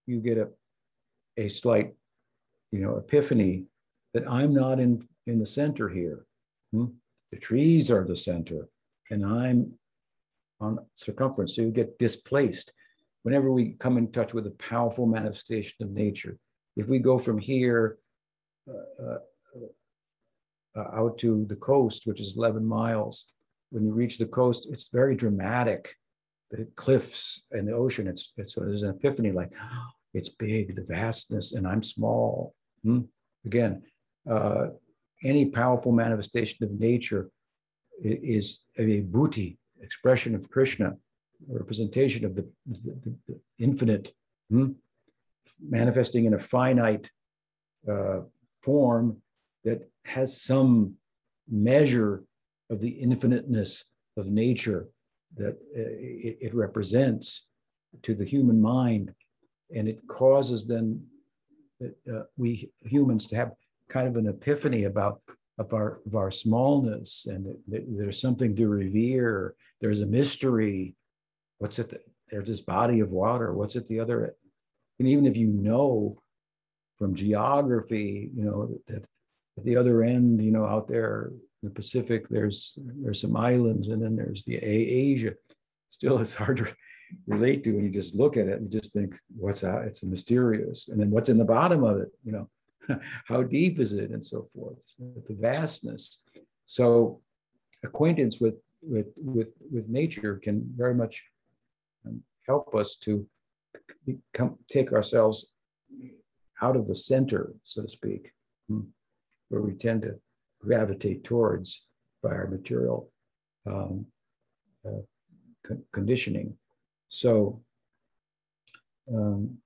you get a slight, you know, epiphany that I'm not in the center here. The trees are the center and I'm on circumference. So you get displaced. Whenever we come in touch with a powerful manifestation of nature, if we go from here out to the coast, which is 11 miles, when you reach the coast, it's very dramatic. The cliffs and the ocean, it's there's an epiphany like, oh, it's big, the vastness, and I'm small. Again, any powerful manifestation of nature is a vibhuti, expression of Krishna, representation of the infinite, manifesting in a finite form that has some measure of the infiniteness of nature that it represents to the human mind. And it causes then we humans to have kind of an epiphany of our smallness, and there's something to revere. There's a mystery. What's it? There's this body of water. What's at the other? And even if you know from geography, you know that at the other end, you know, out there in the Pacific, there's some islands, and then there's the Asia. Still, it's hard to relate to when you just look at it and just think, what's out? It's mysterious. And then what's in the bottom of it? You know, how deep is it, and so forth. The vastness. So, acquaintance with nature can very much help us to take ourselves out of the center, so to speak, where we tend to gravitate towards by our material conditioning. So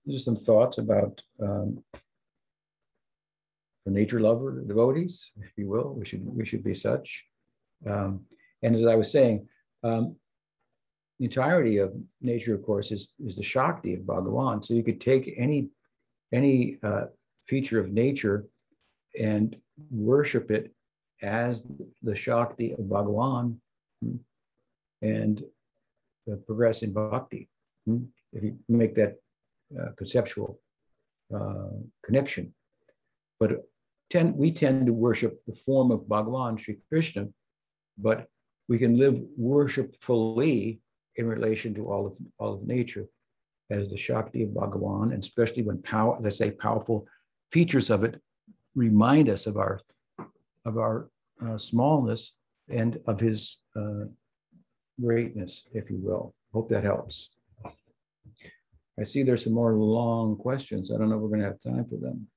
just some thoughts about, for nature lover devotees, if you will, we should be such. And as I was saying, the entirety of nature, of course, is the Shakti of Bhagavan. So you could take any feature of nature and worship it as the Shakti of Bhagavan and progress in bhakti. If you make that conceptual connection. But we tend to worship the form of Bhagavan, Sri Krishna, but we can live worshipfully in relation to all of nature as the Shakti of Bhagavan, and especially when powerful features of it remind us of our smallness and of his greatness, if you will. Hope that helps. I see there's some more long questions. I don't know if we're gonna have time for them.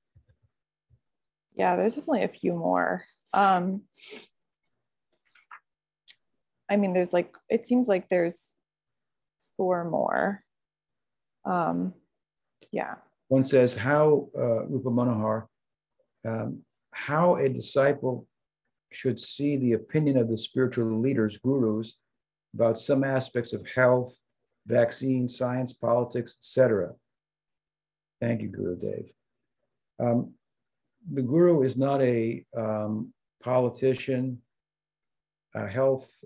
Yeah, there's definitely a few more. I mean, there's like, it seems like there's four more. Yeah. One says, how, Rupa Manohar, how a disciple should see the opinion of the spiritual leaders, gurus, about some aspects of health, vaccine, science, politics, etc. Thank you, Gurudev. The guru is not a politician, a health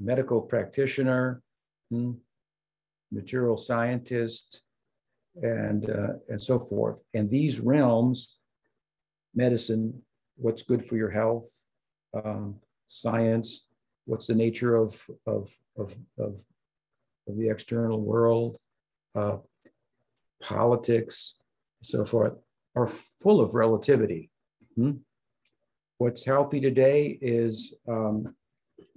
medical practitioner, material scientist, and so forth. And these realms, medicine, what's good for your health, science, what's the nature of the external world, politics, so forth, are full of relativity. What's healthy today is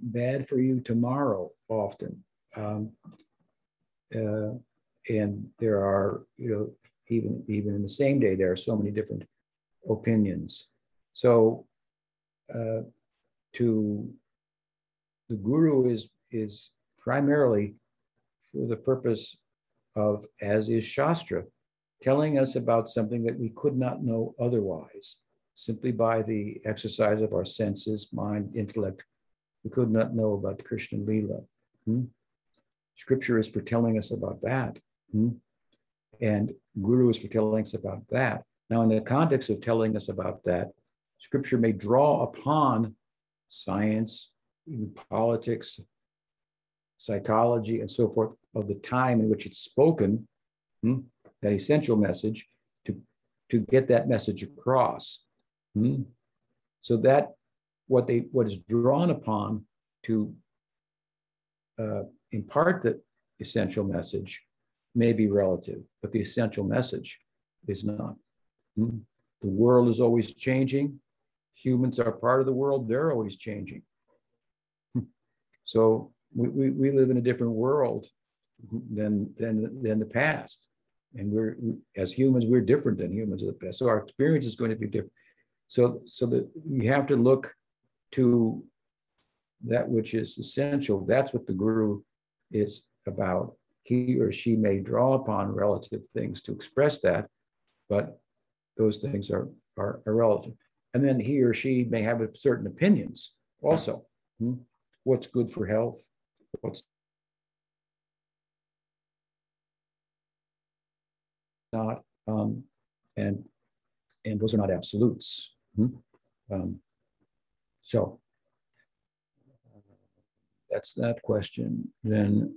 bad for you tomorrow often. And there are, even in the same day, there are so many different opinions. So to the guru is primarily for the purpose of, as is Shastra, telling us about something that we could not know otherwise, simply by the exercise of our senses, mind, intellect. We could not know about Krishna Lila. Scripture is for telling us about that. And Guru is for telling us about that. Now, in the context of telling us about that, Scripture may draw upon science, even politics, psychology, and so forth of the time in which it's spoken, that essential message, to get that message across. So that what is drawn upon to impart the essential message may be relative, but the essential message is not. The world is always changing. Humans are part of the world. They're always changing. So we live in a different world than the past. And we're, as humans, we're different than humans of the past. So our experience is going to be different. So that you have to look to that which is essential. That's what the guru is about. He or she may draw upon relative things to express that, but those things are irrelevant. And then he or she may have certain opinions also. What's good for health? What's not? And those are not absolutes. So that's that question. Then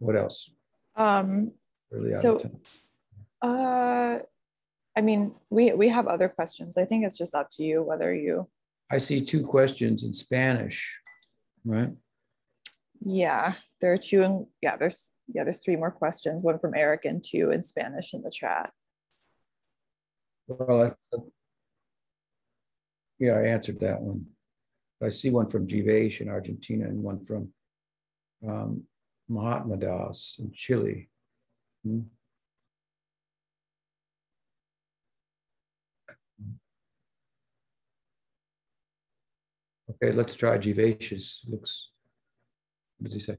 what else? I mean, we have other questions. I think it's just up to you whether you. I see two questions in Spanish, right? Yeah, there are two, and there's three more questions. One from Eric and two in Spanish in the chat. Well, I answered that one. I see one from Jivesh in Argentina and one from Mahatma Das in Chile. Okay, let's try Jivesh's. What does he say?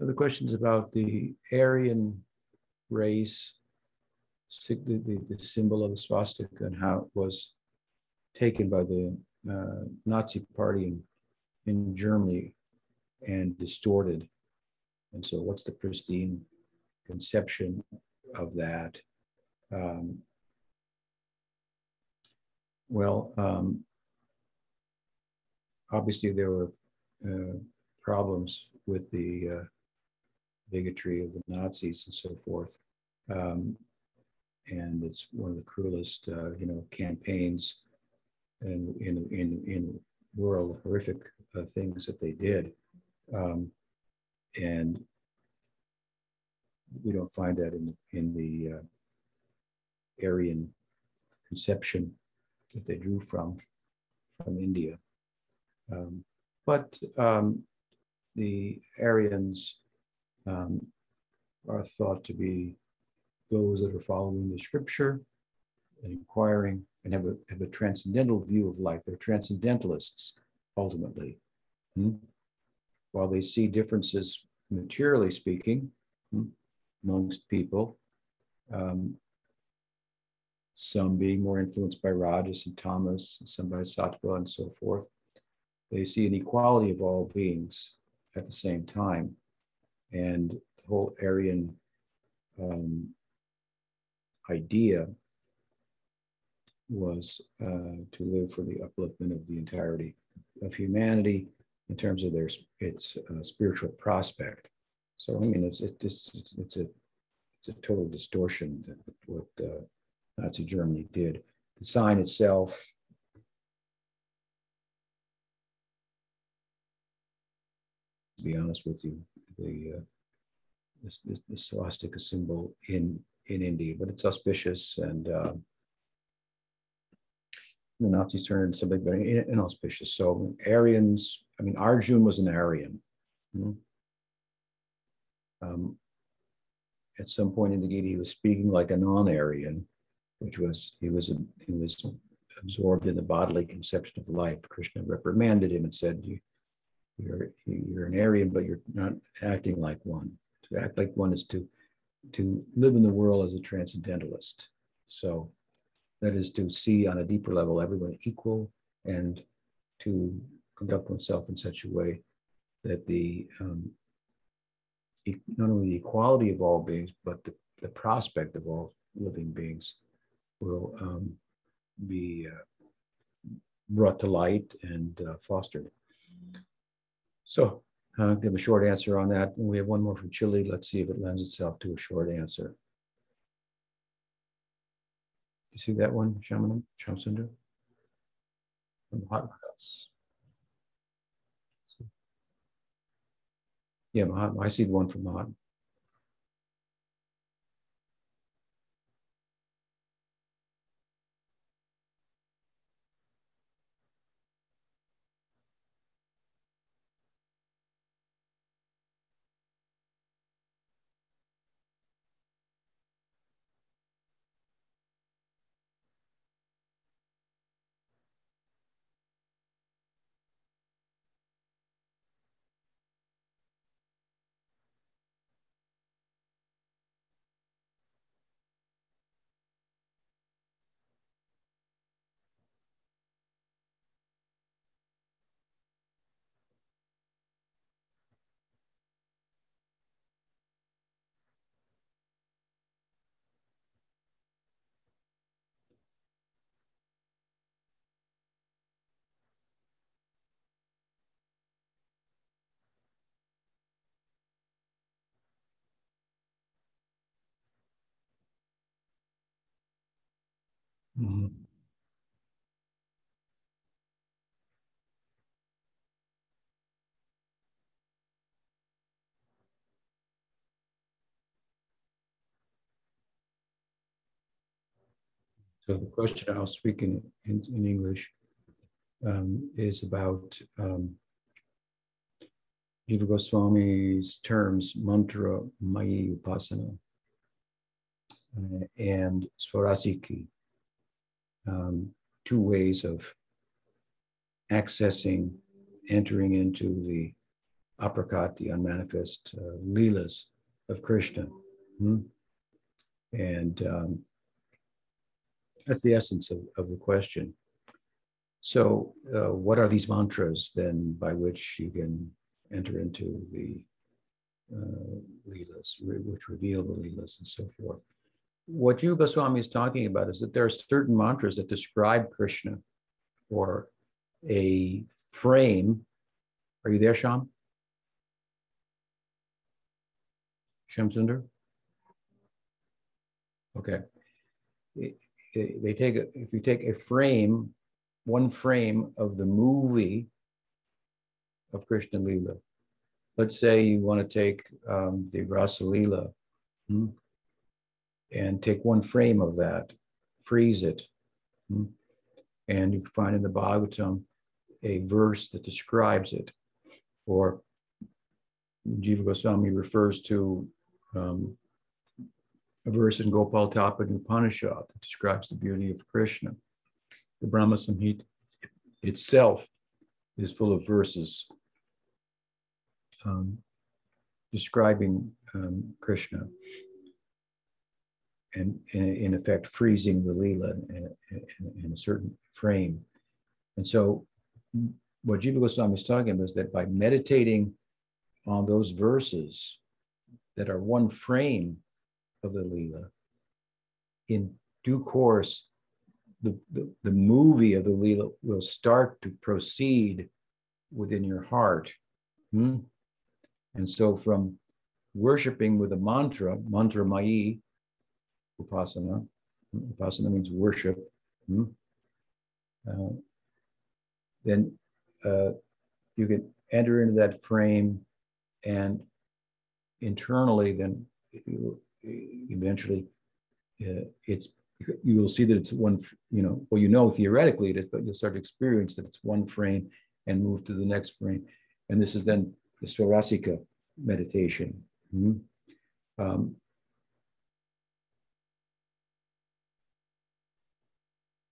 So the questions about the Aryan race, the symbol of the swastika, and how it was taken by the Nazi party in Germany and distorted. And so what's the pristine conception of that? Obviously there were problems with the bigotry of the Nazis and so forth. And it's one of the cruelest, campaigns in world, horrific things that they did. And we don't find that in the Aryan conception that they drew from India. But the Aryans are thought to be those that are following the scripture and inquiring and have a transcendental view of life. They're transcendentalists. ultimately. While they see differences, materially speaking, amongst people, some being more influenced by Rajas and Tamas, some by Sattva and so forth, they see an equality of all beings at the same time. And the whole Aryan idea was to live for the upliftment of the entirety of humanity in terms of its spiritual prospect. So I mean, it's a total distortion that what Nazi Germany did. The sign itself. To be honest with you, the swastika symbol in India, but it's auspicious, and the Nazis turned something very inauspicious. So Aryans, I mean, Arjun was an Aryan. At some point in the Gita, he was speaking like a non-Aryan, which was he was absorbed in the bodily conception of life. Krishna reprimanded him and said, "You're an Aryan, but you're not acting like one. To act like one is to live in the world as a transcendentalist." So that is to see on a deeper level everyone equal, and to conduct oneself in such a way that the not only the equality of all beings, but the prospect of all living beings will be brought to light and fostered. So I'll give a short answer on that. And we have one more from Chile. Let's see if it lends itself to a short answer. You see that one, Shamsundu? From Hot House. Yeah, Mahatma. I see the one from Mahatma. So the question, I'll speak in English, is about Jiva Goswami's terms, mantra, mayi upasana, and swarasiki. Two ways of accessing, entering into the aprakat, the unmanifest leelas of Krishna. And that's the essence of the question. So what are these mantras then by which you can enter into the leelas, which reveal the leelas and so forth? What Jiva Goswami is talking about is that there are certain mantras that describe Krishna or a frame. Are you there, Sham? Shamsundar? Okay. If you take a frame, one frame of the movie of Krishna Lila, let's say you want to take the Rasa Lila, and take one frame of that, freeze it. And you can find in the Bhagavatam a verse that describes it. Or Jiva Goswami refers to a verse in Gopal Tapa Upanishad that describes the beauty of Krishna. The Brahma Samhita itself is full of verses describing Krishna and in effect freezing the Leela in a certain frame. And so what Jiva Goswami is talking about is that by meditating on those verses that are one frame of the Leela, in due course, the movie of the Leela will start to proceed within your heart. And so from worshiping with a mantra, mantra mayi, upasana, upasana means worship, then you can enter into that frame, and internally then eventually you will see that it's one, well, theoretically it is, but you'll start to experience that it's one frame and move to the next frame. And this is then the Swarasika meditation.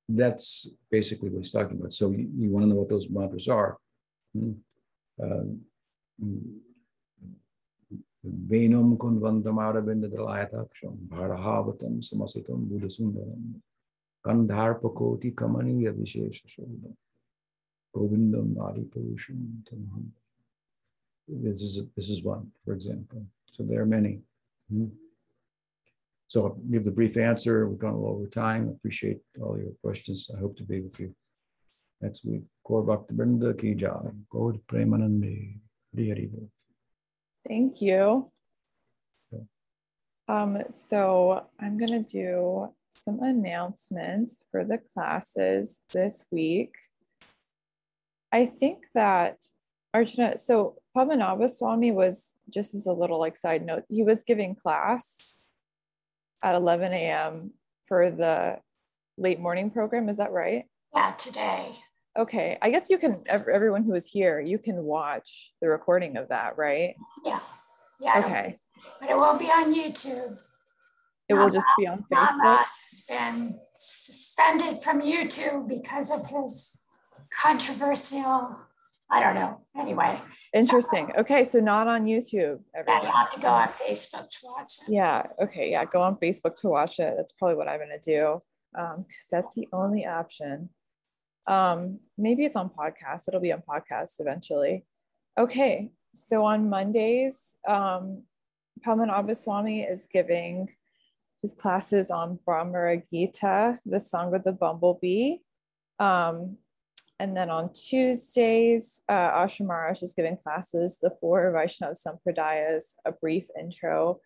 That's basically what he's talking about. So you want to know what those mantras are. Venam kunvantam arabindadalayataksam bharahavatam samasitam buddhasundaram kandharpakoti kamaniya visheshashodam govindam adipurusham tamham. This is one, for example. So there are many. So I'll give the brief answer. We've gone a little over time. I appreciate all your questions. I hope to be with you next week. Gaur Bhakta Vrinda Ki Jai. Gaur Premanande. Thank you. Okay. So I'm going to do some announcements for the classes this week. I think that Arjuna, so Padmanabha Swami was, just as a little like side note, he was giving class at 11 a.m. for the late morning program, is that right? Yeah, today. Okay, I guess you can, everyone who is here, you can watch the recording of that, right? Yeah. Okay. But it won't be on YouTube. It will just be on Facebook? Mama has been suspended from YouTube because of his controversial, I don't know, anyway. Interesting. So, okay, so not on YouTube. Yeah, you have to go on Facebook to watch it. Yeah, okay, yeah, go on Facebook to watch it. That's probably what I'm going to do, because that's the only option. Maybe it's on podcast. It'll be on podcast eventually. Okay, so on Mondays, Padmanabha Swami is giving his classes on Brahmara Gita, the Song of the Bumblebee. And then on Tuesdays, Asha Maharaj is giving classes, the four Vaishnava Sampradayas, a brief intro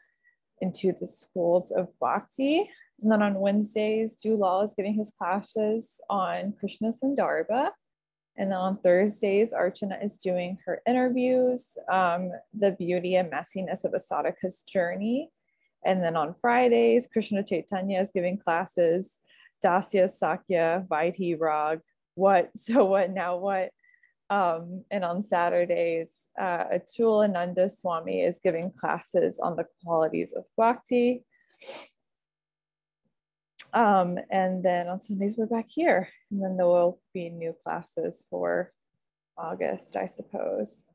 into the schools of Bhakti. And then on Wednesdays, Dulal is giving his classes on Krishna Sandarbha. And then on Thursdays, Archana is doing her interviews, the beauty and messiness of a sadhaka's journey. And then on Fridays, Krishna Chaitanya is giving classes, Dasya, Sakya, Vaidhi, Rag, What, So What, Now What. And on Saturdays, Atul Ananda Swami is giving classes on the qualities of Bhakti. And then on Sundays, we're back here. And then there will be new classes for August, I suppose.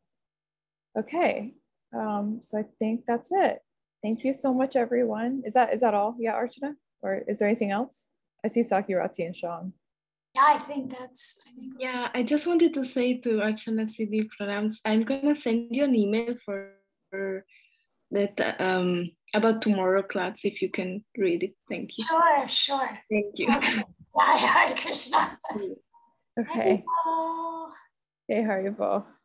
Okay, so I think that's it. Thank you so much, everyone. Is that all? Yeah, Archana? Or is there anything else? I see Saki, Rati, and Sean. I think yeah, I just wanted to say to Archana CD programs, I'm gonna send you an email for that about tomorrow class, if you can read it. Thank you. Sure. Thank you. Hi Krishna. Okay. Hey, Haribo.